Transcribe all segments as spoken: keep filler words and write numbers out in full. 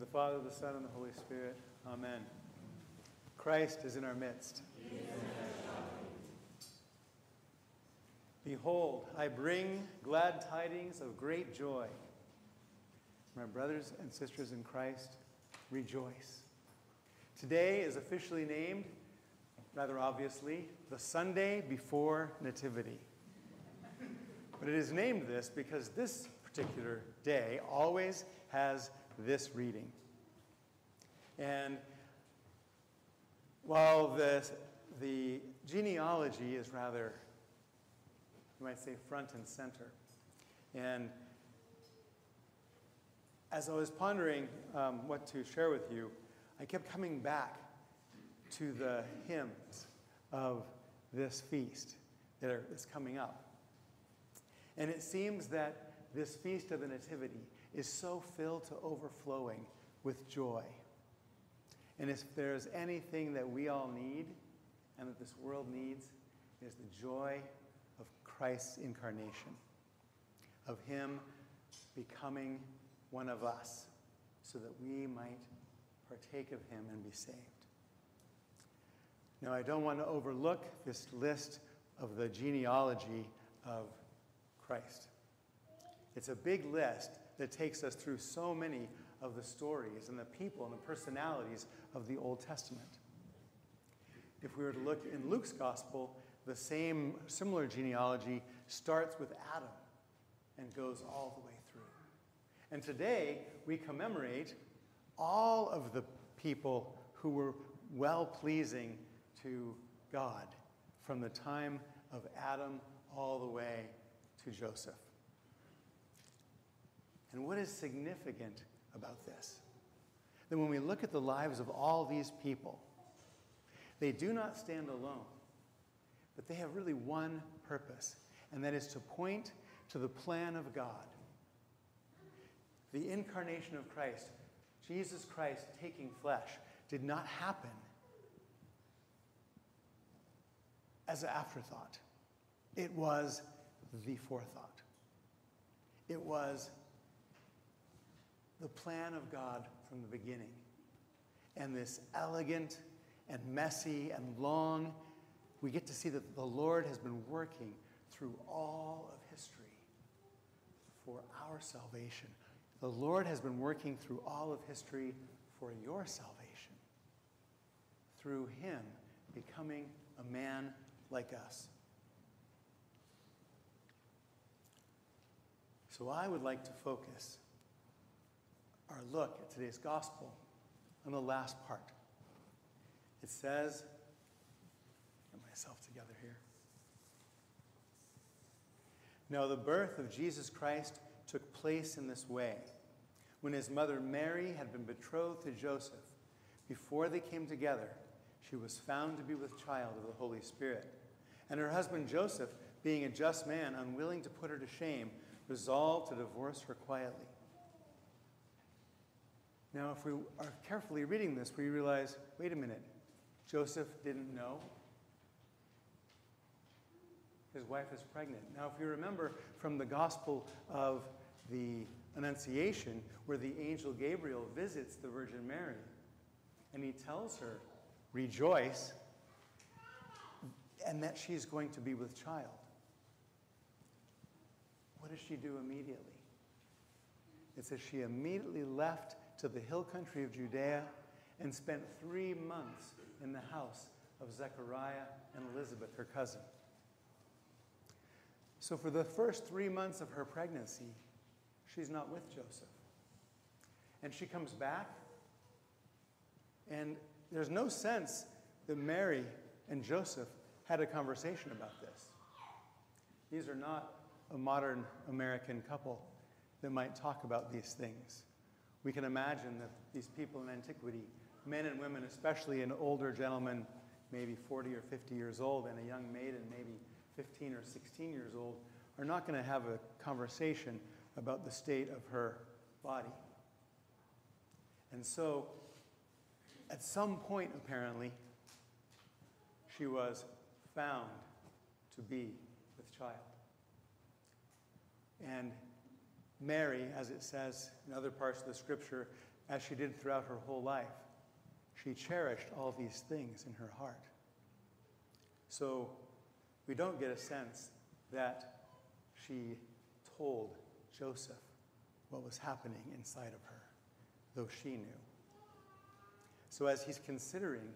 the Father, the Son, and the Holy Spirit. Amen. Christ is in our midst. Behold, I bring glad tidings of great joy. My brothers and sisters in Christ, rejoice. Today is officially named, rather obviously, the Sunday before Nativity. But it is named this because this particular day always has this reading. And while this, the genealogy is rather, you might say, front and center, and as I was pondering um, what to share with you, I kept coming back to the hymns of this feast that are, is coming up. And it seems that this Feast of the Nativity is so filled to overflowing with joy. And if there's anything that we all need and that this world needs, is the joy of Christ's incarnation, of him becoming one of us, so that we might partake of him and be saved. Now, I don't want to overlook this list of the genealogy of Christ. It's a big list that takes us through so many of the stories and the people and the personalities of the Old Testament. If we were to look in Luke's Gospel, the same similar genealogy starts with Adam and goes all the way. And today, we commemorate all of the people who were well-pleasing to God from the time of Adam all the way to Joseph. And what is significant about this? That when we look at the lives of all these people, they do not stand alone, but they have really one purpose, and that is to point to the plan of God. The incarnation of Christ, Jesus Christ taking flesh, did not happen as an afterthought. It was the forethought. It was the plan of God from the beginning. And this elegant and messy and long, we get to see that the Lord has been working through all of history for our salvation. The Lord has been working through all of history for your salvation, through him becoming a man like us. So I would like to focus our look at today's gospel on the last part. It says, get myself together here. Now the birth of Jesus Christ took place in this way. When his mother Mary had been betrothed to Joseph, before they came together, she was found to be with child of the Holy Spirit. And her husband Joseph, being a just man, unwilling to put her to shame, resolved to divorce her quietly. Now, if we are carefully reading this, we realize, wait a minute, Joseph didn't know. His wife is pregnant. Now, if you remember from the Gospel of the Annunciation, where the angel Gabriel visits the Virgin Mary, and he tells her, rejoice, and that she's going to be with child. What does she do immediately? It says she immediately left to the hill country of Judea and spent three months in the house of Zechariah and Elizabeth, her cousin. So for the first three months of her pregnancy, she's not with Joseph. And she comes back, and there's no sense that Mary and Joseph had a conversation about this. These are not a modern American couple that might talk about these things. We can imagine that these people in antiquity, men and women, especially an older gentleman, maybe forty or fifty years old, and a young maiden, maybe fifteen or sixteen years old, are not going to have a conversation about the state of her body. And so, at some point, apparently, she was found to be with child. And Mary, as it says in other parts of the scripture, as she did throughout her whole life, she cherished all these things in her heart. So we don't get a sense that she told Joseph what was happening inside of her, though she knew. So as he's considering,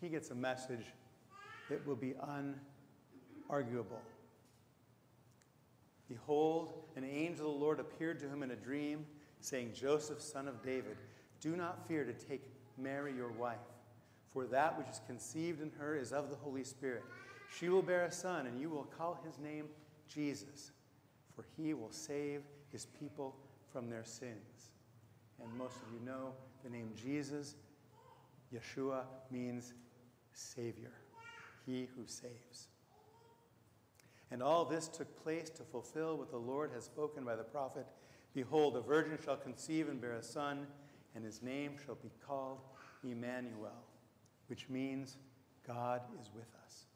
he gets a message that will be unarguable. Behold, an angel of the Lord appeared to him in a dream, saying, Joseph, son of David, do not fear to take Mary your wife, for that which is conceived in her is of the Holy Spirit. She will bear a son, and you will call his name Jesus, for he will save his people from their sins. And most of you know the name Jesus, Yeshua, means Savior, he who saves. And all this took place to fulfill what the Lord has spoken by the prophet. Behold, a virgin shall conceive and bear a son, and his name shall be called Emmanuel, which means God is with us.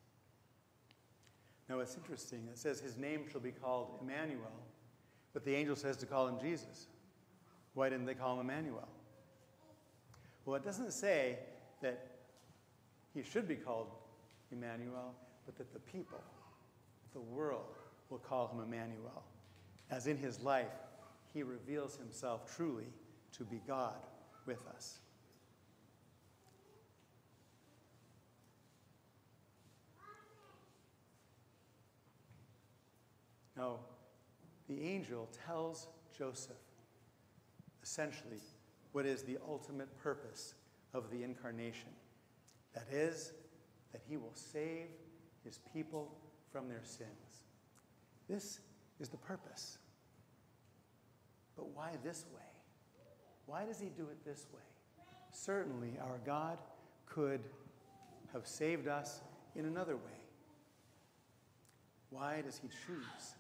Now it's interesting. It says his name shall be called Emmanuel, but the angel says to call him Jesus. Why didn't they call him Emmanuel? Well, it doesn't say that he should be called Emmanuel, but that the people, the world, will call him Emmanuel, as in his life he reveals himself truly to be God with us. Now, the angel tells Joseph essentially what is the ultimate purpose of the incarnation. That is, that he will save his people from their sins. This is the purpose. But why this way? Why does he do it this way? Certainly, our God could have saved us in another way. Why does he choose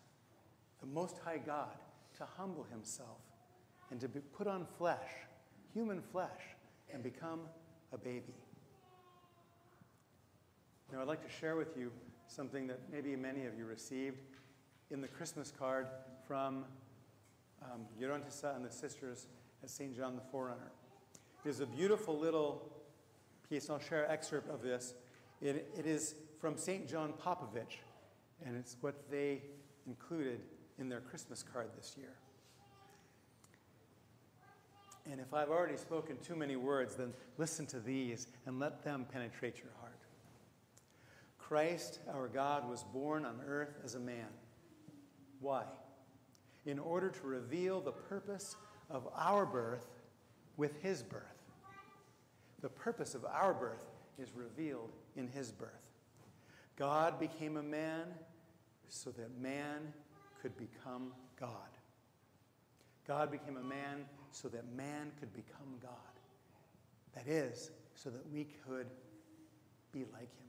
the Most High God to humble himself and to be put on flesh, human flesh, and become a baby? Now, I'd like to share with you something that maybe many of you received in the Christmas card from um, Yerontissa and the sisters at Saint John the Forerunner. There's a beautiful little piece, and I'll share an excerpt of this. It, it is from Saint John Popovich, and it's what they included in their Christmas card this year. And if I've already spoken too many words, then listen to these and let them penetrate your heart. Christ, our God, was born on earth as a man. Why? In order to reveal the purpose of our birth with his birth. The purpose of our birth is revealed in his birth. God became a man so that man could become God. God became a man so that man could become God. That is, so that we could be like him.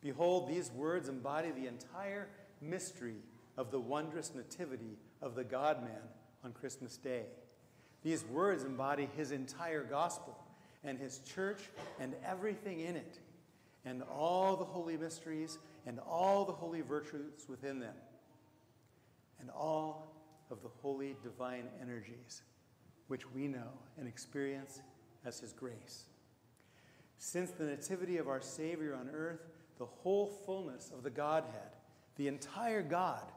Behold, these words embody the entire mystery of the wondrous nativity of the God-man on Christmas Day. These words embody his entire gospel and his church and everything in it, and all the holy mysteries and all the holy virtues within them, and all of the holy divine energies which we know and experience as his grace. Since the nativity of our Savior on earth, the whole fullness of the Godhead, the entire God,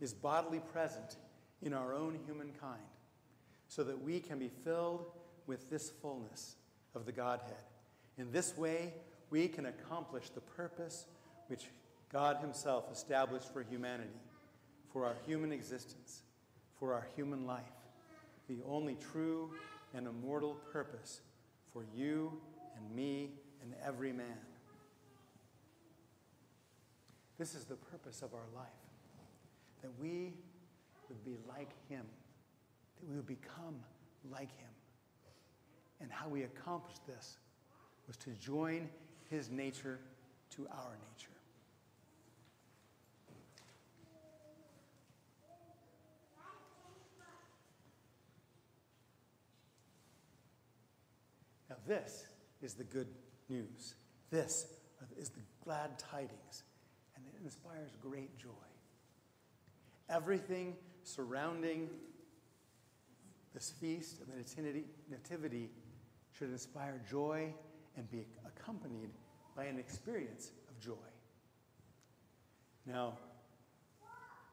is bodily present in our own humankind, so that we can be filled with this fullness of the Godhead. In this way, we can accomplish the purpose which God himself established for humanity, for our human existence, for our human life, the only true and immortal purpose for you and me and every man. This is the purpose of our life, that we would be like him, that we would become like him. And how we accomplished this was to join his nature to our nature. Now this is the good news. This is the glad tidings. And it inspires great joy. Everything surrounding This feast of the Nativity should inspire joy and be accompanied by an experience of joy. Now,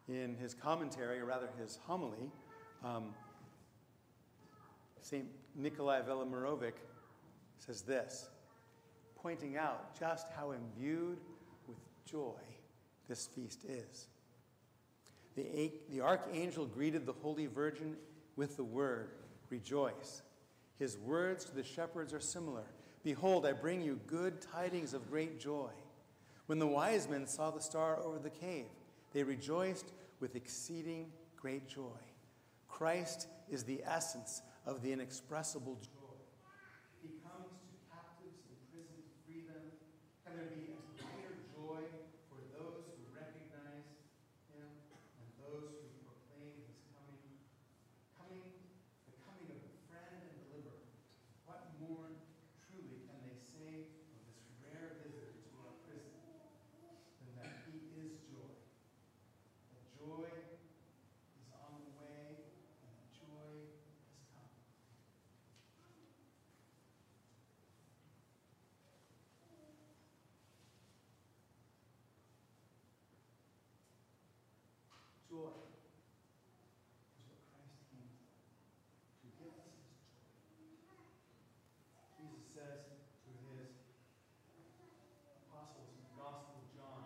in his commentary, or rather his homily, um, Saint Nikolai Velimirovich says this, pointing out just how imbued with joy this feast is. The, the archangel greeted the Holy Virgin with the word, rejoice. His words to the shepherds are similar. Behold, I bring you good tidings of great joy. When the wise men saw the star over the cave, they rejoiced with exceeding great joy. Christ is the essence of the inexpressible joy. He comes to captives in prison to free them. Can there be a greater joy for those who recognize him and those who proclaim his coming? Coming, the coming of a friend and deliverer. What more truly can they say of this rare visitor to our prison than that he is joy? The joy is on the way, and the joy has come. Joy. Says to his apostles in the Gospel of John,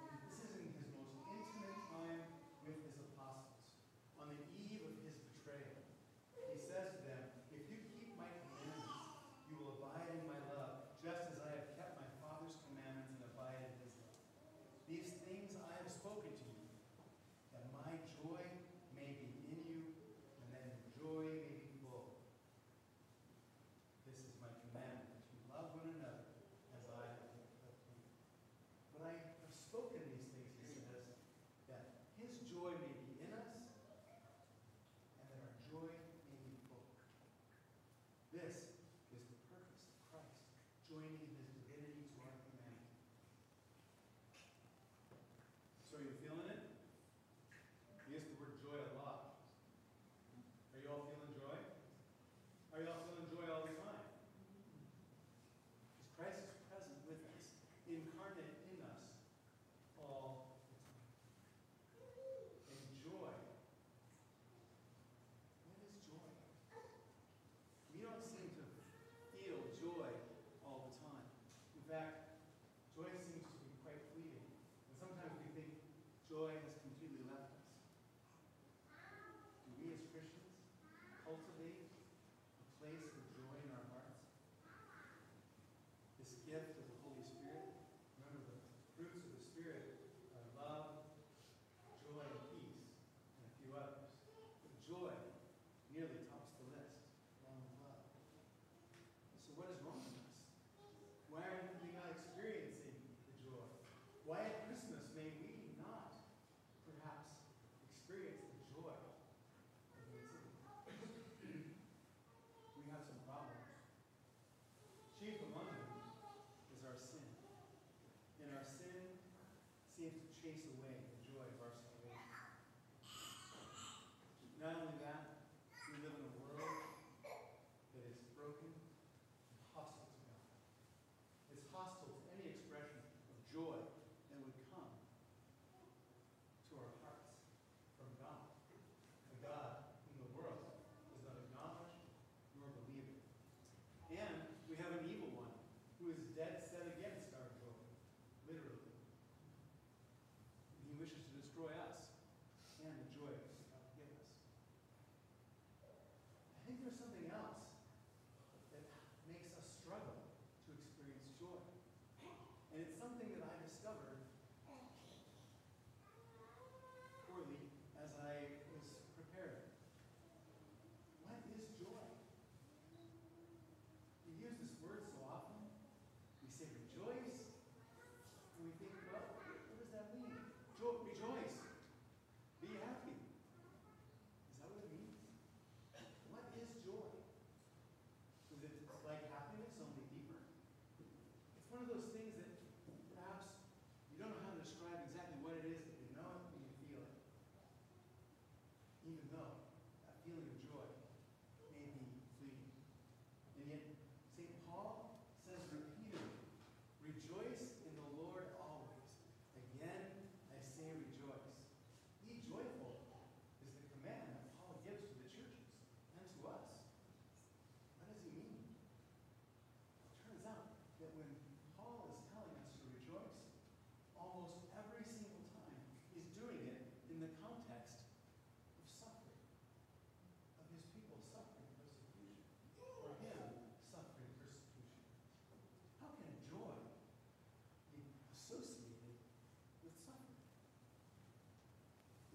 and this is in his most intimate time with his apostles, on the eve of his betrayal, he says to them, if you keep my commandments, you will abide in my love, just as I have kept my Father's commandments and abide in his love. These things I have spoken to you, that my joy may be in you, and that your joy may be full. This is my commandment, to love one another as I have loved you. When I have spoken these things, he says, that his joy may be in us, and that our joy may be full. This is the purpose of Christ, joining his divinity to our humanity. So are you feeling it? We use the word joy a lot. Are you all feeling joy? Are you all feeling joy all the time? Christ is present with us, incarnate in us all the time. And joy, what is joy? We don't seem to feel joy all the time. In fact, joy seems to be quite fleeting. And sometimes we think joy has completely left us. Do we as Christians cultivate a place for joy in our hearts? This gift of the Holy Spirit, remember the fruits of the Spirit are love, joy, and peace, and a few others. But joy nearly tops the list, along with love. So what is wrong with us? Why are we not experiencing the joy? Why at Christmas may we not, perhaps, experience the joy of the Nativity? We have some problems. Chief among them, our sin. And our sin seems to chase away the joy of our salvation. Not only that, we live in a world that is broken and hostile to God. It's hostile to any expression of joy that would come to our hearts from God, a God whom the world does not acknowledge nor believe in. And we have an evil one who is dead set against our joy, literally. And he wishes to destroy us and the joy that God gives us. I think there's something else that makes us struggle to experience joy. And it's something that I discovered poorly as I was prepared. What is joy? We use this word so often. We say rejoice, and we think, well, what does that mean? Jo- rejoice.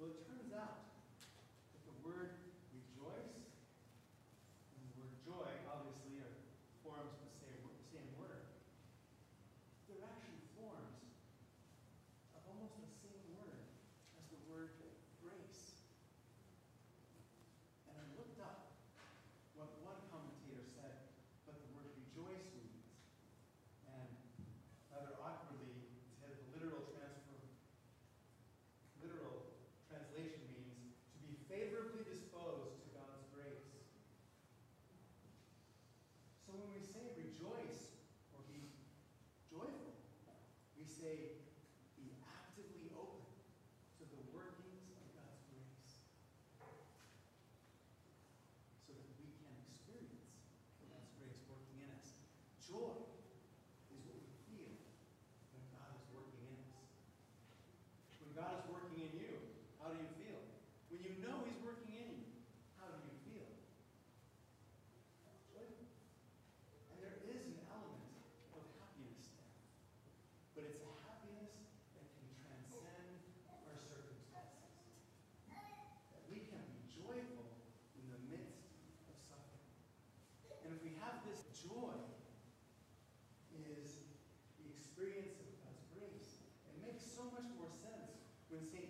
So it turns out that the word rejoice and the word joy, obviously, are forms of the same, same word. They're actually forms of almost the same word as the word grace. And I looked up what one commentator said, but the word rejoice means. And rather awkwardly, it said the literal transfer, literal translation means to be favorably disposed to God's grace. So when we say rejoice or be joyful, we say be actively open to the workings of God's grace, so that we can experience God's grace working in us. Joy is what we feel when God is working in us. When God is working in you, how do you feel? When you know He's working in you, how do you feel? Joyful. And there is an element of happiness there. But it's a happiness that can transcend our circumstances. That we can be joyful in the midst of suffering. And if we have this joy, is the experience of God's grace. It makes so much more sense when Saint